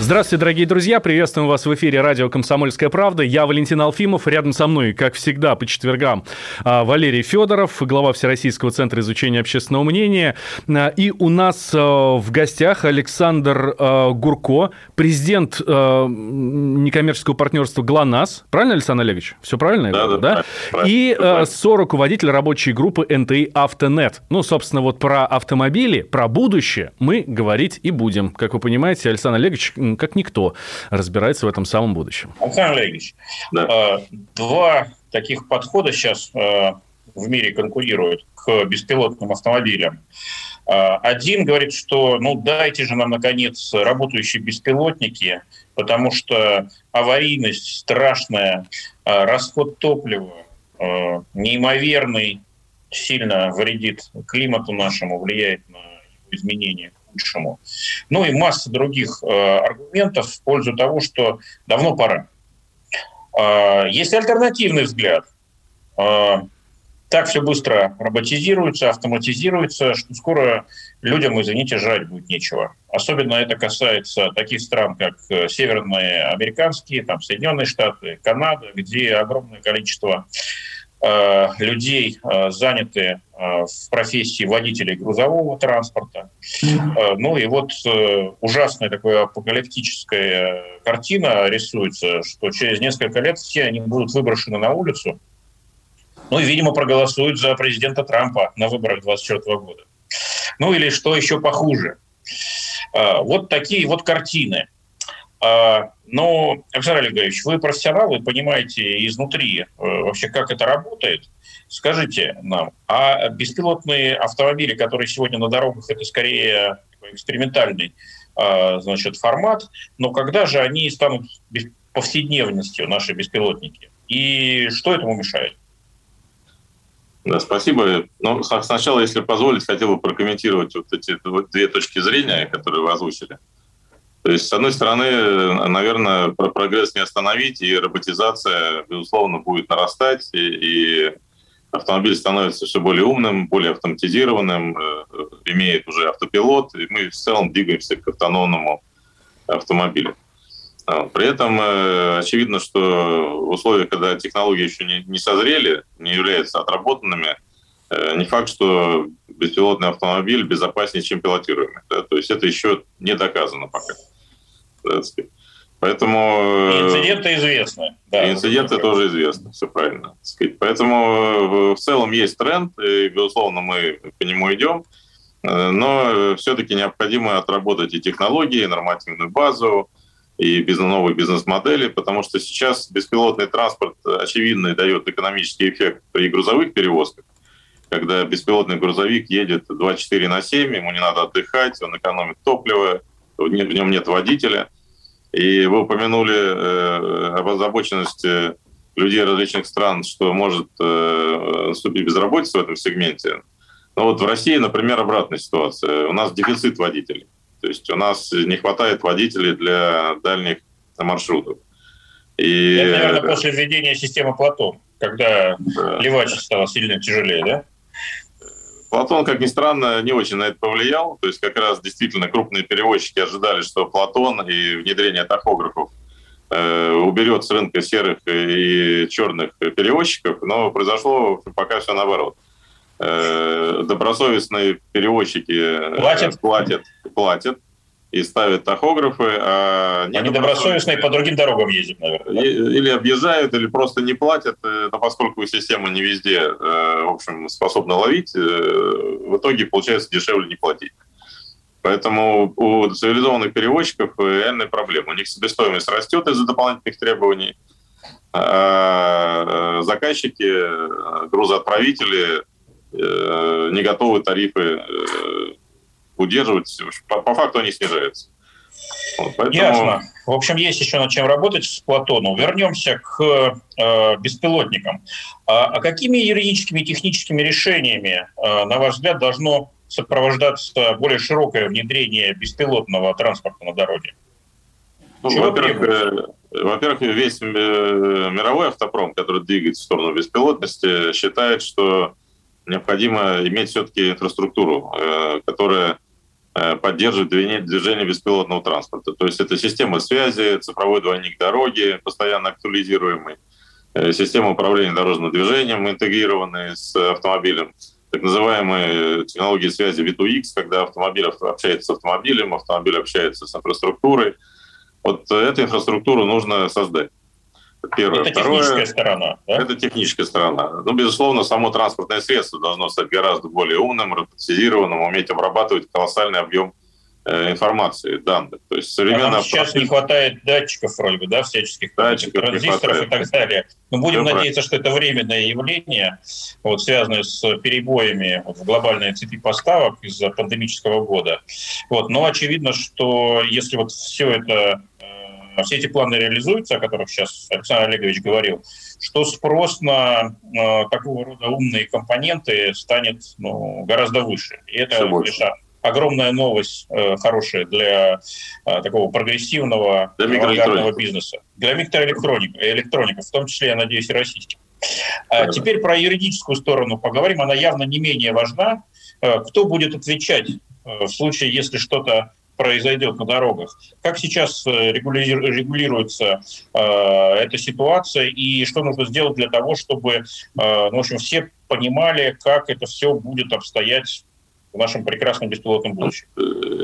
Здравствуйте, дорогие друзья. Приветствуем вас в эфире радио «Комсомольская правда». Я Валентин Алфимов. Рядом со мной, как всегда, по четвергам Валерий Федоров, глава Всероссийского центра изучения общественного мнения. И у нас в гостях Александр Гурко, президент некоммерческого партнерства ГЛОНАСС. Правильно, Александр Олегович? Все правильно? Да. И соруководитель рабочей группы НТИ Автонет. Ну, собственно, вот про автомобили, про будущее мы говорить и будем. Как вы понимаете, Александр Олегович, как никто, разбирается в этом самом будущем. Александр Олегович, да. Два таких подхода сейчас в мире конкурируют к беспилотным автомобилям. Один говорит, что ну дайте же нам, наконец, работающие беспилотники, потому что аварийность страшная, расход топлива неимоверный, сильно вредит климату нашему, влияет на изменения к лучшему. Ну и масса других аргументов в пользу того, что давно пора. Есть альтернативный взгляд. Так все быстро роботизируется, автоматизируется, что скоро людям, извините, жрать будет нечего. Особенно это касается таких стран, как северные американские, там, Соединенные Штаты, Канада, где огромное количество людей заняты в профессии водителей грузового транспорта. Ну и вот ужасная такая апокалиптическая картина рисуется, что через несколько лет все они будут выброшены на улицу. Ну и, видимо, проголосуют за президента Трампа на выборах 2024 года. Ну или что еще похуже. Вот такие вот картины. Но, Александр Олегович, вы профессионал, вы понимаете изнутри вообще, как это работает. Скажите нам, а беспилотные автомобили, которые сегодня на дорогах, это скорее экспериментальный, значит, формат, но когда же они станут повседневностью, наши беспилотники? И что этому мешает? Да, спасибо. Но сначала, если позволить, хотел бы прокомментировать вот эти две точки зрения, которые вы озвучили. То есть, с одной стороны, наверное, прогресс не остановить, и роботизация, безусловно, будет нарастать, и автомобиль становится все более умным, более автоматизированным, имеет уже автопилот, и мы в целом двигаемся к автономному автомобилю. При этом очевидно, что условия, когда технологии еще не созрели, не являются отработанными, не факт, что беспилотный автомобиль безопаснее, чем пилотируемый. Да? То есть это еще не доказано пока. Поэтому инциденты известны. Да, инциденты тоже известны, все правильно. Поэтому в целом есть тренд, и, безусловно, мы по нему идем, но все-таки необходимо отработать и технологии, и нормативную базу, и новые бизнес-модели, потому что сейчас беспилотный транспорт, очевидно, дает экономический эффект при грузовых перевозках, когда беспилотный грузовик едет 24/7, ему не надо отдыхать, он экономит топливо, в нем нет водителя. И вы упомянули об озабоченности людей различных стран, что может наступить безработица в этом сегменте. Но вот в России, например, обратная ситуация. У нас дефицит водителей. То есть у нас не хватает водителей для дальних маршрутов. И это, наверное, после введения системы «Платон», когда левачить стало сильно тяжелее, да? Платон, как ни странно, не очень на это повлиял. То есть как раз действительно крупные перевозчики ожидали, что Платон и внедрение тахографов уберет с рынка серых и черных перевозчиков, но произошло пока все наоборот. Добросовестные перевозчики платят и ставят тахографы. А они добросовестные по другим дорогам ездят, наверное. Или объезжают, или просто не платят, но поскольку система не везде, в общем, способна ловить, в итоге получается дешевле не платить. Поэтому у цивилизованных перевозчиков реальная проблема. У них себестоимость растет из-за дополнительных требований, а заказчики, грузоотправители не готовы тарифы удерживать, по факту они снижаются. Вот поэтому... Ясно. В общем, есть еще над чем работать с Платоном. Вернемся к беспилотникам. А какими юридическими и техническими решениями, на ваш взгляд, должно сопровождаться более широкое внедрение беспилотного транспорта на дороге? Ну, во-первых, весь мировой автопром, который двигается в сторону беспилотности, считает, что необходимо иметь все-таки инфраструктуру, которая поддерживает движение беспилотного транспорта. То есть это система связи, цифровой двойник дороги, постоянно актуализируемый, система управления дорожным движением, интегрированная с автомобилем, так называемые технологии связи V2X, когда автомобиль общается с автомобилем, автомобиль общается с инфраструктурой. Вот эту инфраструктуру нужно создать. Первое. Это техническая сторона. Да? Это техническая сторона. Ну, безусловно, само транспортное средство должно стать гораздо более умным, роботизированным, уметь обрабатывать колоссальный объем информации, данных. То есть современная... Сейчас не хватает датчиков, вроде бы, да, всяческих датчиков, транзисторов и так далее. Но будем надеяться, что это временное явление, вот, связанное с перебоями в глобальной цепи поставок из-за пандемического года. Вот. Но очевидно, что если вот все эти планы реализуются, о которых сейчас Александр Олегович говорил, что спрос на такого рода умные компоненты станет гораздо выше. И это лишь огромная новость, хорошая для такого прогрессивного авангардного бизнеса. Для микроэлектроников, в том числе, я надеюсь, и российских. Теперь про юридическую сторону поговорим. Она явно не менее важна. Кто будет отвечать в случае, если что-то произойдет на дорогах? Как сейчас регулируется эта ситуация и что нужно сделать для того, чтобы все понимали, как это все будет обстоять в нашем прекрасном беспилотном будущем?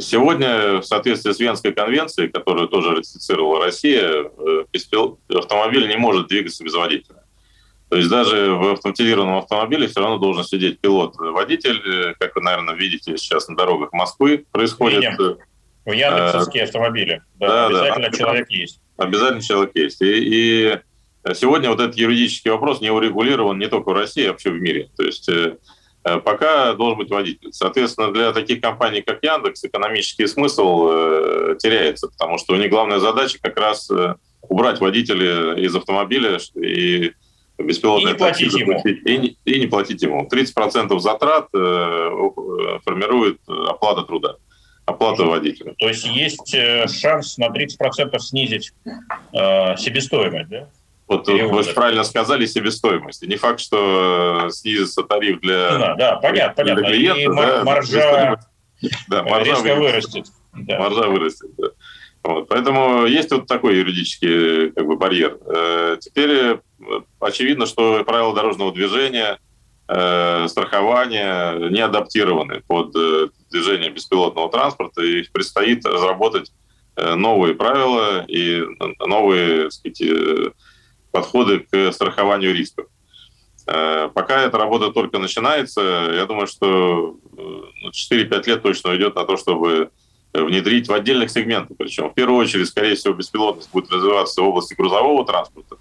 Сегодня в соответствии с Венской конвенцией, которую тоже ратифицировала Россия, автомобиль не может двигаться без водителя. То есть даже в автоматизированном автомобиле все равно должен сидеть пилот-водитель, как вы, наверное, видите сейчас на дорогах Москвы происходит. Видим. В яндексовские автомобили. Да, обязательно человек есть. Обязательно человек есть. И сегодня вот этот юридический вопрос не урегулирован не только в России, а вообще в мире. То есть пока должен быть водитель. Соответственно, для таких компаний, как Яндекс, экономический смысл теряется, потому что у них главная задача как раз убрать водителя из автомобиля и беспилотное такси и не платить ему. 30% затрат формирует оплата труда. Оплата водителя. То есть есть шанс на 30% снизить себестоимость, да? Вот вы правильно сказали, себестоимость. И не факт, что снизится тариф для клиента. Да, понятно. Для клиента, и маржа резко вырастет. Да. Маржа вырастет, да. Вот. Поэтому есть вот такой юридический барьер. Теперь очевидно, что правила дорожного движения, страхования не адаптированы под движение беспилотного транспорта, и предстоит разработать новые правила и новые, так сказать, подходы к страхованию рисков. Пока эта работа только начинается, я думаю, что 4-5 лет точно уйдет на то, чтобы внедрить в отдельных сегментах. Причем в первую очередь, скорее всего, беспилотность будет развиваться в области грузового транспорта,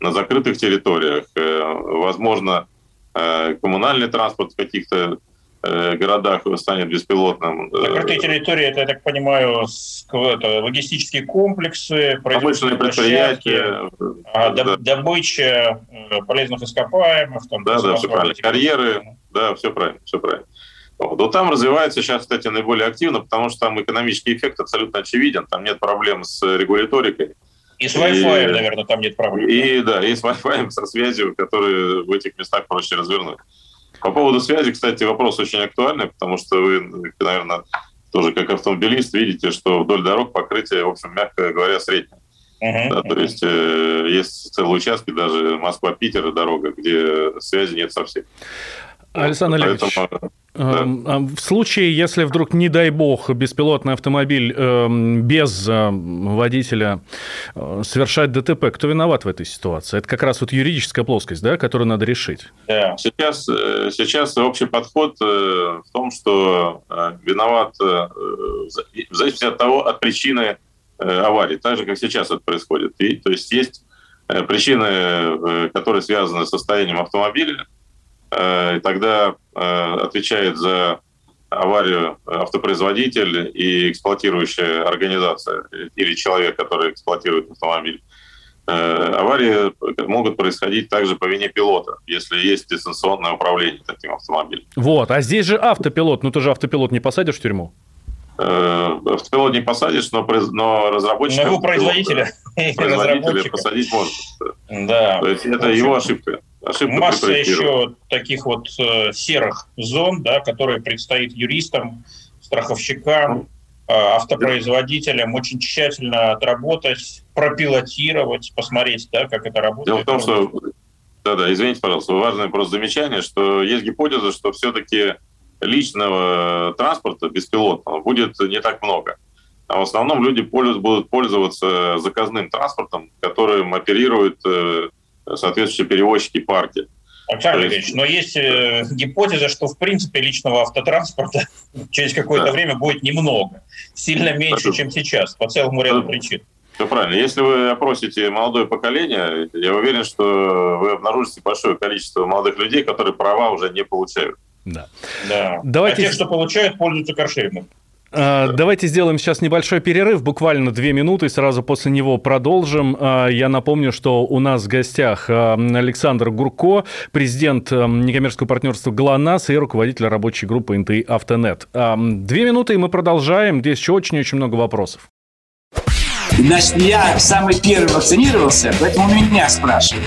на закрытых территориях, возможно, коммунальный транспорт в каких-то городах станет беспилотным. Закрытые территории, это, я так понимаю, логистические комплексы, промышленные предприятия, добыча полезных ископаемых, все правильно. Карьеры, да, все правильно. Вот там развивается сейчас, кстати, наиболее активно, потому что там экономический эффект абсолютно очевиден, там нет проблем с регуляторикой. И с Wi-Fi, наверное, там нет проблем. И с Wi-Fi, со связью, которые в этих местах проще развернуть. По поводу связи, кстати, вопрос очень актуальный, потому что вы, наверное, тоже как автомобилист видите, что вдоль дорог покрытие, в общем, мягко говоря, среднее. Да, то есть есть целые участки, даже Москва-Питер дорога, где связи нет совсем. Александр Олегович, в случае, если вдруг, не дай бог, беспилотный автомобиль без водителя совершает ДТП, кто виноват в этой ситуации? Это как раз вот юридическая плоскость, да, которую надо решить. Да. Сейчас общий подход в том, что виноват в зависимости от того, от причины аварии, так же, как сейчас это происходит. То есть есть причины, которые связаны с состоянием автомобиля, и тогда отвечает за аварию автопроизводитель и эксплуатирующая организация или человек, который эксплуатирует автомобиль. Аварии могут происходить также по вине пилота, если есть дистанционное управление таким автомобилем. Вот, а здесь же автопилот. Ну, ты же автопилот не посадишь в тюрьму? Автопилот не посадишь, но разработчика... Но его производителя посадить может. Да. То есть это его ошибка. Масса еще таких вот серых зон, да, которые предстоит юристам, страховщикам, автопроизводителям очень тщательно отработать, пропилотировать, посмотреть, да, как это работает. Дело в том, что... Да, извините, пожалуйста, важное просто замечание, что есть гипотеза, что все-таки личного транспорта беспилотного будет не так много. А в основном люди будут пользоваться заказным транспортом, которым оперируют соответствующие перевозчики парки. Александр Ильич, но есть гипотеза, что, в принципе, личного автотранспорта через какое-то время будет немного. Сильно меньше, чем сейчас, по целому ряду причин. Все правильно. Если вы опросите молодое поколение, я уверен, что вы обнаружите большое количество молодых людей, которые права уже не получают. Да. Давайте... А те, что получают, пользуются каршерингом. Давайте сделаем сейчас небольшой перерыв, буквально 2 минуты, и сразу после него продолжим. Я напомню, что у нас в гостях Александр Гурко, президент некоммерческого партнерства ГЛОНАСС и руководитель рабочей группы НТИ Автонет. 2 минуты, и мы продолжаем. Здесь еще очень-очень много вопросов. Значит, я самый первый вакцинировался, поэтому меня спрашивают.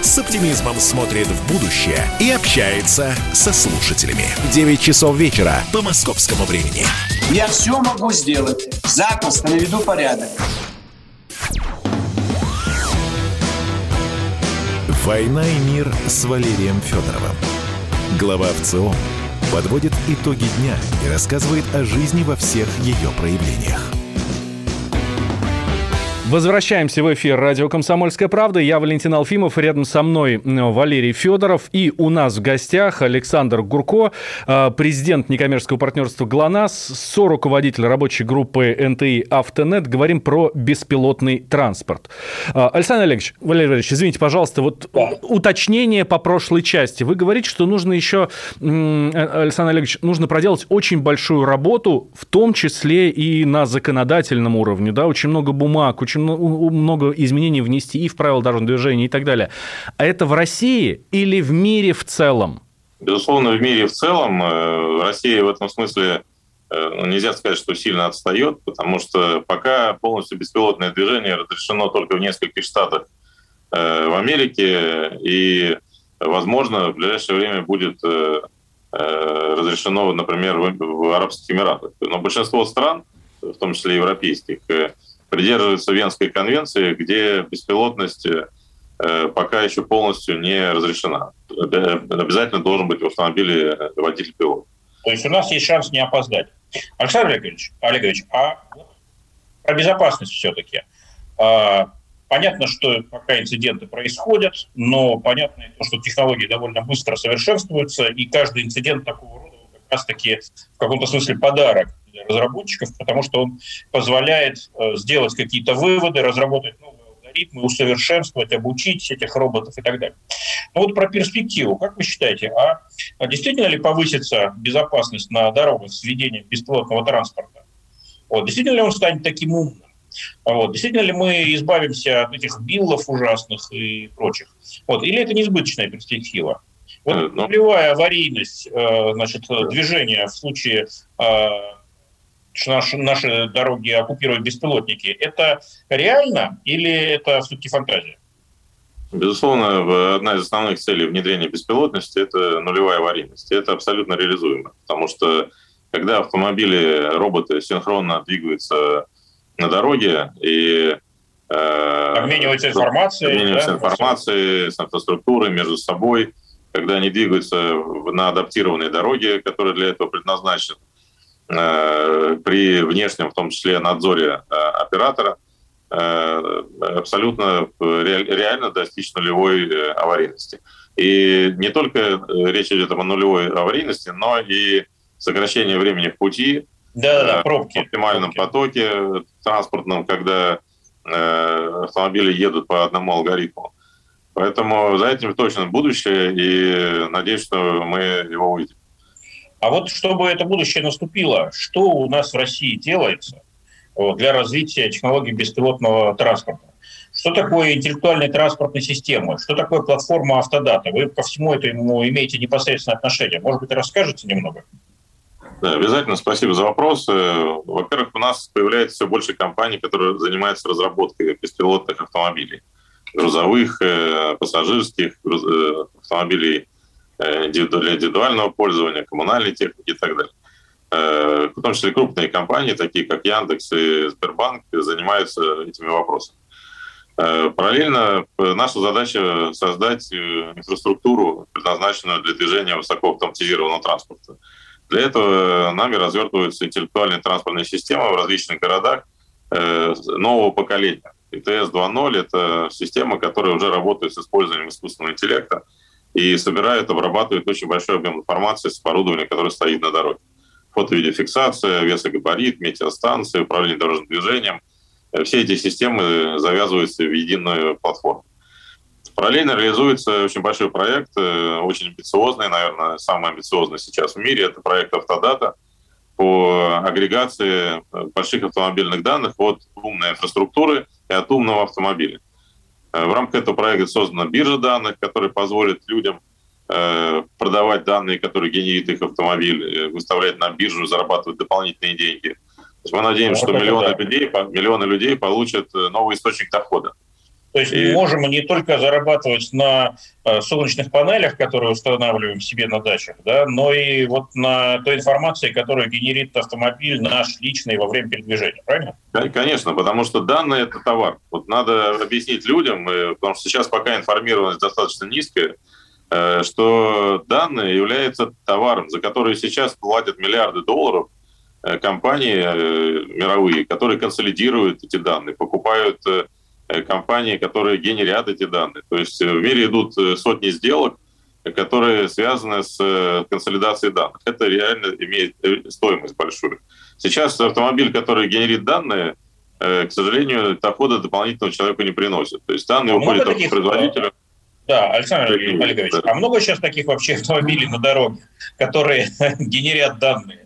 с оптимизмом смотрит в будущее и общается со слушателями. 9 часов вечера по московскому времени. Я все могу сделать. Запуск наведу порядок. «Война и мир» с Валерием Федоровым. Глава ВЦИОМ подводит итоги дня и рассказывает о жизни во всех ее проявлениях. Возвращаемся в эфир радио «Комсомольская правда». Я Валентин Алфимов, рядом со мной Валерий Федоров. И у нас в гостях Александр Гурко, президент некоммерческого партнерства ГЛОНАСС, соруководитель рабочей группы НТИ «Автонет». Говорим про беспилотный транспорт. Александр Олегович, Валерий Валерьевич, извините, пожалуйста, вот уточнение по прошлой части. Вы говорите, что нужно еще, Александр Олегович, нужно проделать очень большую работу, в том числе и на законодательном уровне. Да? Очень много бумаг, очень много изменений внести и в правила дорожного движения и так далее. А это в России или в мире в целом? Безусловно, в мире в целом. Россия в этом смысле, нельзя сказать, что сильно отстает, потому что пока полностью беспилотное движение разрешено только в нескольких штатах в Америке, и, возможно, в ближайшее время будет разрешено, например, в Арабских Эмиратах. Но большинство стран, в том числе европейских, придерживаются Венской конвенции, где беспилотность пока еще полностью не разрешена. Обязательно должен быть в автомобиле водитель-пилот. То есть у нас есть шанс не опоздать. Александр Олегович, а про безопасность все-таки. Понятно, что пока инциденты происходят, но понятно, что технологии довольно быстро совершенствуются, и каждый инцидент такого рода как раз-таки в каком-то смысле подарок разработчиков, потому что он позволяет сделать какие-то выводы, разработать новые алгоритмы, усовершенствовать, обучить этих роботов и так далее. Но вот про перспективу. Как вы считаете, а действительно ли повысится безопасность на дорогах с введением беспилотного транспорта? Вот, действительно ли он станет таким умным? Вот, действительно ли мы избавимся от этих биллов ужасных и прочих? Вот, или это несбыточная перспектива? Вот, нулевая аварийность движения в случае... что наши дороги оккупируют беспилотники. Это реально или это все-таки фантазия? Безусловно, одна из основных целей внедрения беспилотности – это нулевая аварийность. Это абсолютно реализуемо, потому что когда автомобили, роботы синхронно двигаются на дороге и… Обмениваются информацией с инфраструктурой между собой, когда они двигаются на адаптированной дороге, которая для этого предназначена, при внешнем, в том числе, надзоре оператора, абсолютно реально достичь нулевой аварийности. И не только речь идет о нулевой аварийности, но и сокращении времени в пути, пробки, в оптимальном потоке транспортном, когда автомобили едут по одному алгоритму. Поэтому за этим точно будущее, и надеюсь, что мы его увидим. А вот чтобы это будущее наступило, что у нас в России делается для развития технологий беспилотного транспорта? Что такое интеллектуальная транспортная система? Что такое платформа Автодата? Вы ко всему этому имеете непосредственное отношение. Может быть, расскажете немного? Да, обязательно. Спасибо за вопрос. Во-первых, у нас появляется все больше компаний, которые занимаются разработкой беспилотных автомобилей. Грузовых, пассажирских, автомобилей для индивидуального пользования, коммунальной техники и так далее. В том числе крупные компании, такие как Яндекс и Сбербанк, занимаются этими вопросами. Параллельно наша задача создать инфраструктуру, предназначенную для движения высокоавтоматизированного транспорта. Для этого нами развертываются интеллектуальные транспортные системы в различных городах нового поколения. ИТС-2.0 – это система, которая уже работает с использованием искусственного интеллекта и собирает, обрабатывает очень большой объем информации с оборудования, которое стоит на дороге. Фото-видеофиксация, весогабарит, метеостанции, управление дорожным движением. Все эти системы завязываются в единую платформу. Параллельно реализуется очень большой проект, очень амбициозный, наверное, самый амбициозный сейчас в мире. Это проект «Автодата» по агрегации больших автомобильных данных от умной инфраструктуры и от умного автомобиля. В рамках этого проекта создана биржа данных, которая позволит людям продавать данные, которые генерит их автомобиль, выставлять на биржу, зарабатывать дополнительные деньги. То есть мы надеемся, что миллионы людей получат новый источник дохода. То есть мы можем не только зарабатывать на солнечных панелях, которые устанавливаем себе на дачах, да, но и вот на той информации, которую генерит автомобиль наш личный во время передвижения, правильно? Конечно, потому что данные – это товар. Вот надо объяснить людям, потому что сейчас пока информированность достаточно низкая, что данные являются товаром, за который сейчас платят миллиарды долларов компании мировые, которые консолидируют эти данные, покупают компании, которые генерят эти данные. То есть в мире идут сотни сделок, которые связаны с консолидацией данных. Это реально имеет стоимость большую. Сейчас автомобиль, который генерит данные, к сожалению, дохода дополнительного человеку не приносит. То есть данные уходят только к производителю. Да, Александр Олегович, а много сейчас таких вообще автомобилей на дороге, которые генерят данные?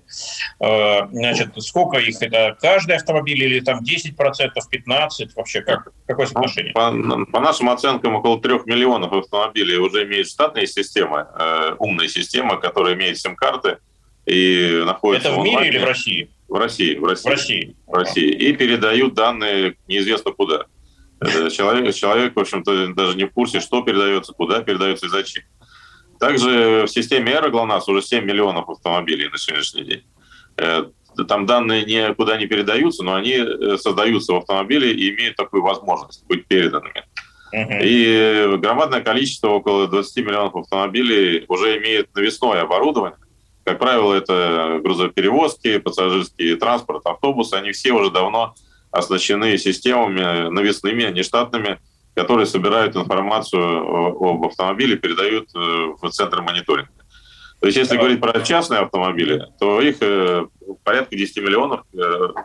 Значит, сколько их? Это каждый автомобиль или там 10%, 15%? Вообще, какое соотношение? По нашим оценкам, около 3 миллионов автомобилей уже имеют штатные системы, умные системы, которые имеют сим-карты и находятся в онлайне. Это в мире или в России? В России. И передают данные неизвестно куда. Человек, в общем-то, даже не в курсе, что передается, куда передается и зачем. Также в системе ЭРА-ГЛОНАСС уже 7 миллионов автомобилей на сегодняшний день. Там данные никуда не передаются, но они создаются в автомобиле и имеют такую возможность быть переданными. И громадное количество, около 20 миллионов автомобилей, уже имеет навесное оборудование. Как правило, это грузоперевозки, пассажирский транспорт, автобусы. Они все уже давно оснащены системами навесными, а не штатными, которые собирают информацию об автомобиле и передают в центр мониторинга. То есть, если говорить про частные автомобили, то их порядка 10 миллионов,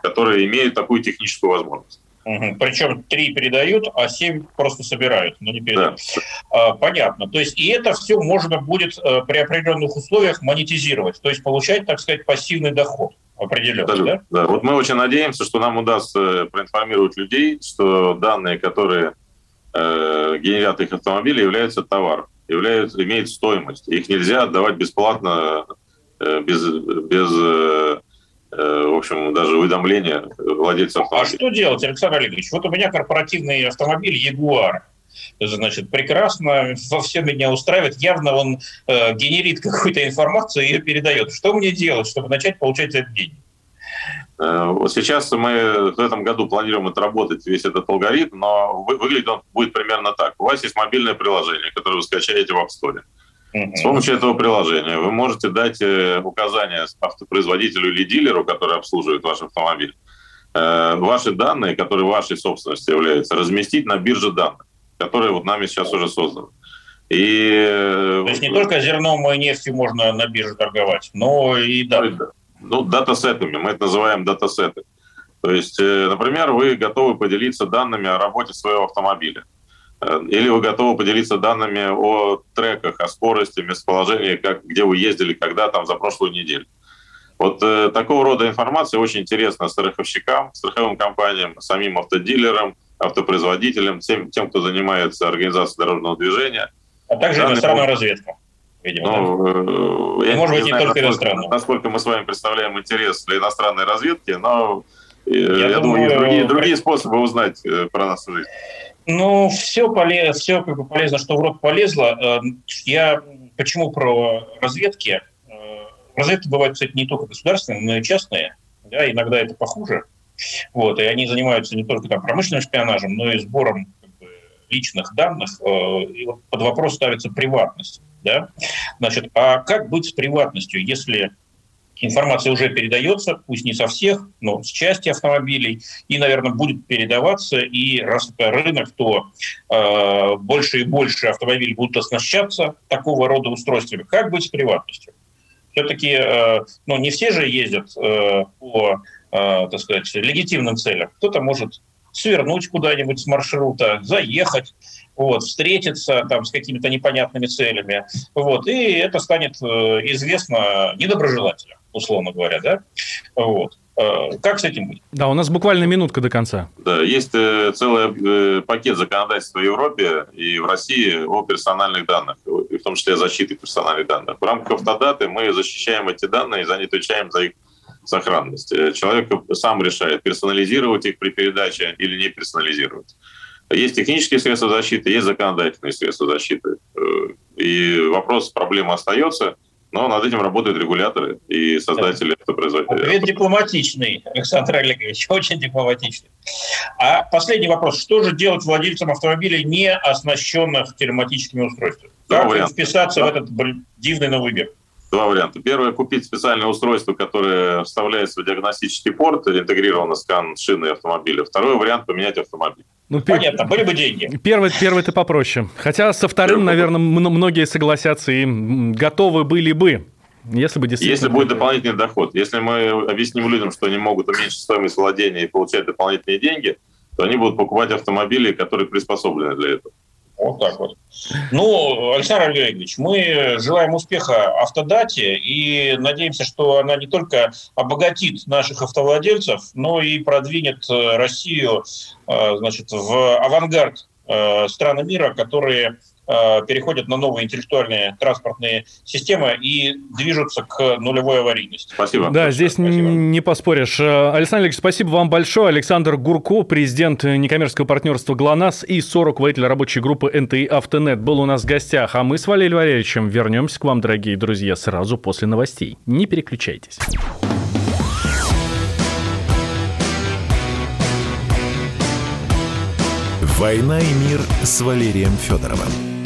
которые имеют такую техническую возможность. Причем 3 передают, а 7 просто собирают, но не передают. Да. Понятно. То есть, и это все можно будет при определенных условиях монетизировать, то есть получать, так сказать, пассивный доход. Да. Вот мы очень надеемся, что нам удастся проинформировать людей, что данные, которые генерят их автомобили, являются товаром, имеют стоимость. Их нельзя отдавать бесплатно, без даже уведомления владельца автомобиля. А что делать, Александр Олегович? Вот у меня корпоративный автомобиль «Ягуар». Значит, прекрасно, во всем меня устраивает. Явно он генерит какую-то информацию и ее передает. Что мне делать, чтобы начать получать за это деньги? Сейчас мы в этом году планируем отработать весь этот алгоритм, но выглядит он будет примерно так. У вас есть мобильное приложение, которое вы скачаете в App Store. С помощью этого приложения вы можете дать указания автопроизводителю или дилеру, который обслуживает ваш автомобиль, ваши данные, которые вашей собственностью являются, разместить на бирже данных, которые вот нами сейчас уже созданы. И... То есть не только зерном и нефтью можно на бирже торговать, но и данными. Ну, датасетами, мы это называем датасеты. То есть, например, вы готовы поделиться данными о работе своего автомобиля. Или вы готовы поделиться данными о треках, о скорости, местоположении, как, где вы ездили, когда там за прошлую неделю. Вот такого рода информация очень интересна страховщикам, страховым компаниям, самим автодилерам, автопроизводителям, тем, кто занимается организацией дорожного движения. А также иностранная разведка, видимо. Ну, да? Может быть, не только иностранная. Насколько мы с вами представляем интерес для иностранной разведки, но я думаю, другие способы узнать про нас в жизни. Ну, все полезно, что в рот полезло. Я почему про разведки? Разведки бывают, кстати, не только государственные, но и частные. Да, иногда это похуже. Вот, и они занимаются не только там промышленным шпионажем, но и сбором личных данных. И вот под вопрос ставится приватность. Да? Значит, а как быть с приватностью, если информация уже передается, пусть не со всех, но с части автомобилей, и, наверное, будет передаваться, и раз это рынок, то больше и больше автомобилей будут оснащаться такого рода устройствами. Как быть с приватностью? Все-таки не все же ездят по, так сказать, легитимным целям. Кто-то может свернуть куда-нибудь с маршрута, заехать, встретиться там, с какими-то непонятными целями. Вот, и это станет известно недоброжелателям, условно говоря, да? Вот. Как с этим быть? Да, у нас буквально минутка до конца. Да, есть целый пакет законодательства в Европе и в России о персональных данных, и в том числе о защите персональных данных. В рамках Автодаты мы защищаем эти данные и отвечаем за их сохранность. Человек сам решает, персонализировать их при передаче или не персонализировать. Есть технические средства защиты, есть законодательные средства защиты. И вопрос, проблема остается. Но над этим работают регуляторы и создатели автопроизводителей. Ответ дипломатичный, Александр Олегович, очень дипломатичный. А последний вопрос. Что же делать владельцам автомобилей, не оснащенных телематическими устройствами? Как им вписаться в этот дивный новый век? Два варианта. Первое – купить специальное устройство, которое вставляется в диагностический порт, интегрировано в скан шины автомобиля. Второй вариант – поменять автомобиль. Понятно, были бы деньги. Первый-то попроще. Хотя со вторым, наверное, многие согласятся и готовы были бы, если бы действительно... Если будет дополнительный доход. Если мы объясним людям, что они могут уменьшить стоимость владения и получать дополнительные деньги, то они будут покупать автомобили, которые приспособлены для этого. Вот так вот. Ну, Александр Георгиевич, мы желаем успеха Автодате и надеемся, что она не только обогатит наших автовладельцев, но и продвинет Россию, значит, в авангард стран мира, которые переходят на новые интеллектуальные транспортные системы и движутся к нулевой аварийности. Спасибо. Да, здесь спасибо. Не поспоришь. Александр Алексеевич, спасибо вам большое. Александр Гурко, президент некоммерческого партнерства ГЛОНАСС и руководитель рабочей группы НТИ Автонет, был у нас в гостях. А мы с Валерием Валерьевичем вернемся к вам, дорогие друзья, сразу после новостей. Не переключайтесь. «Война и мир» с Валерием Федоровым.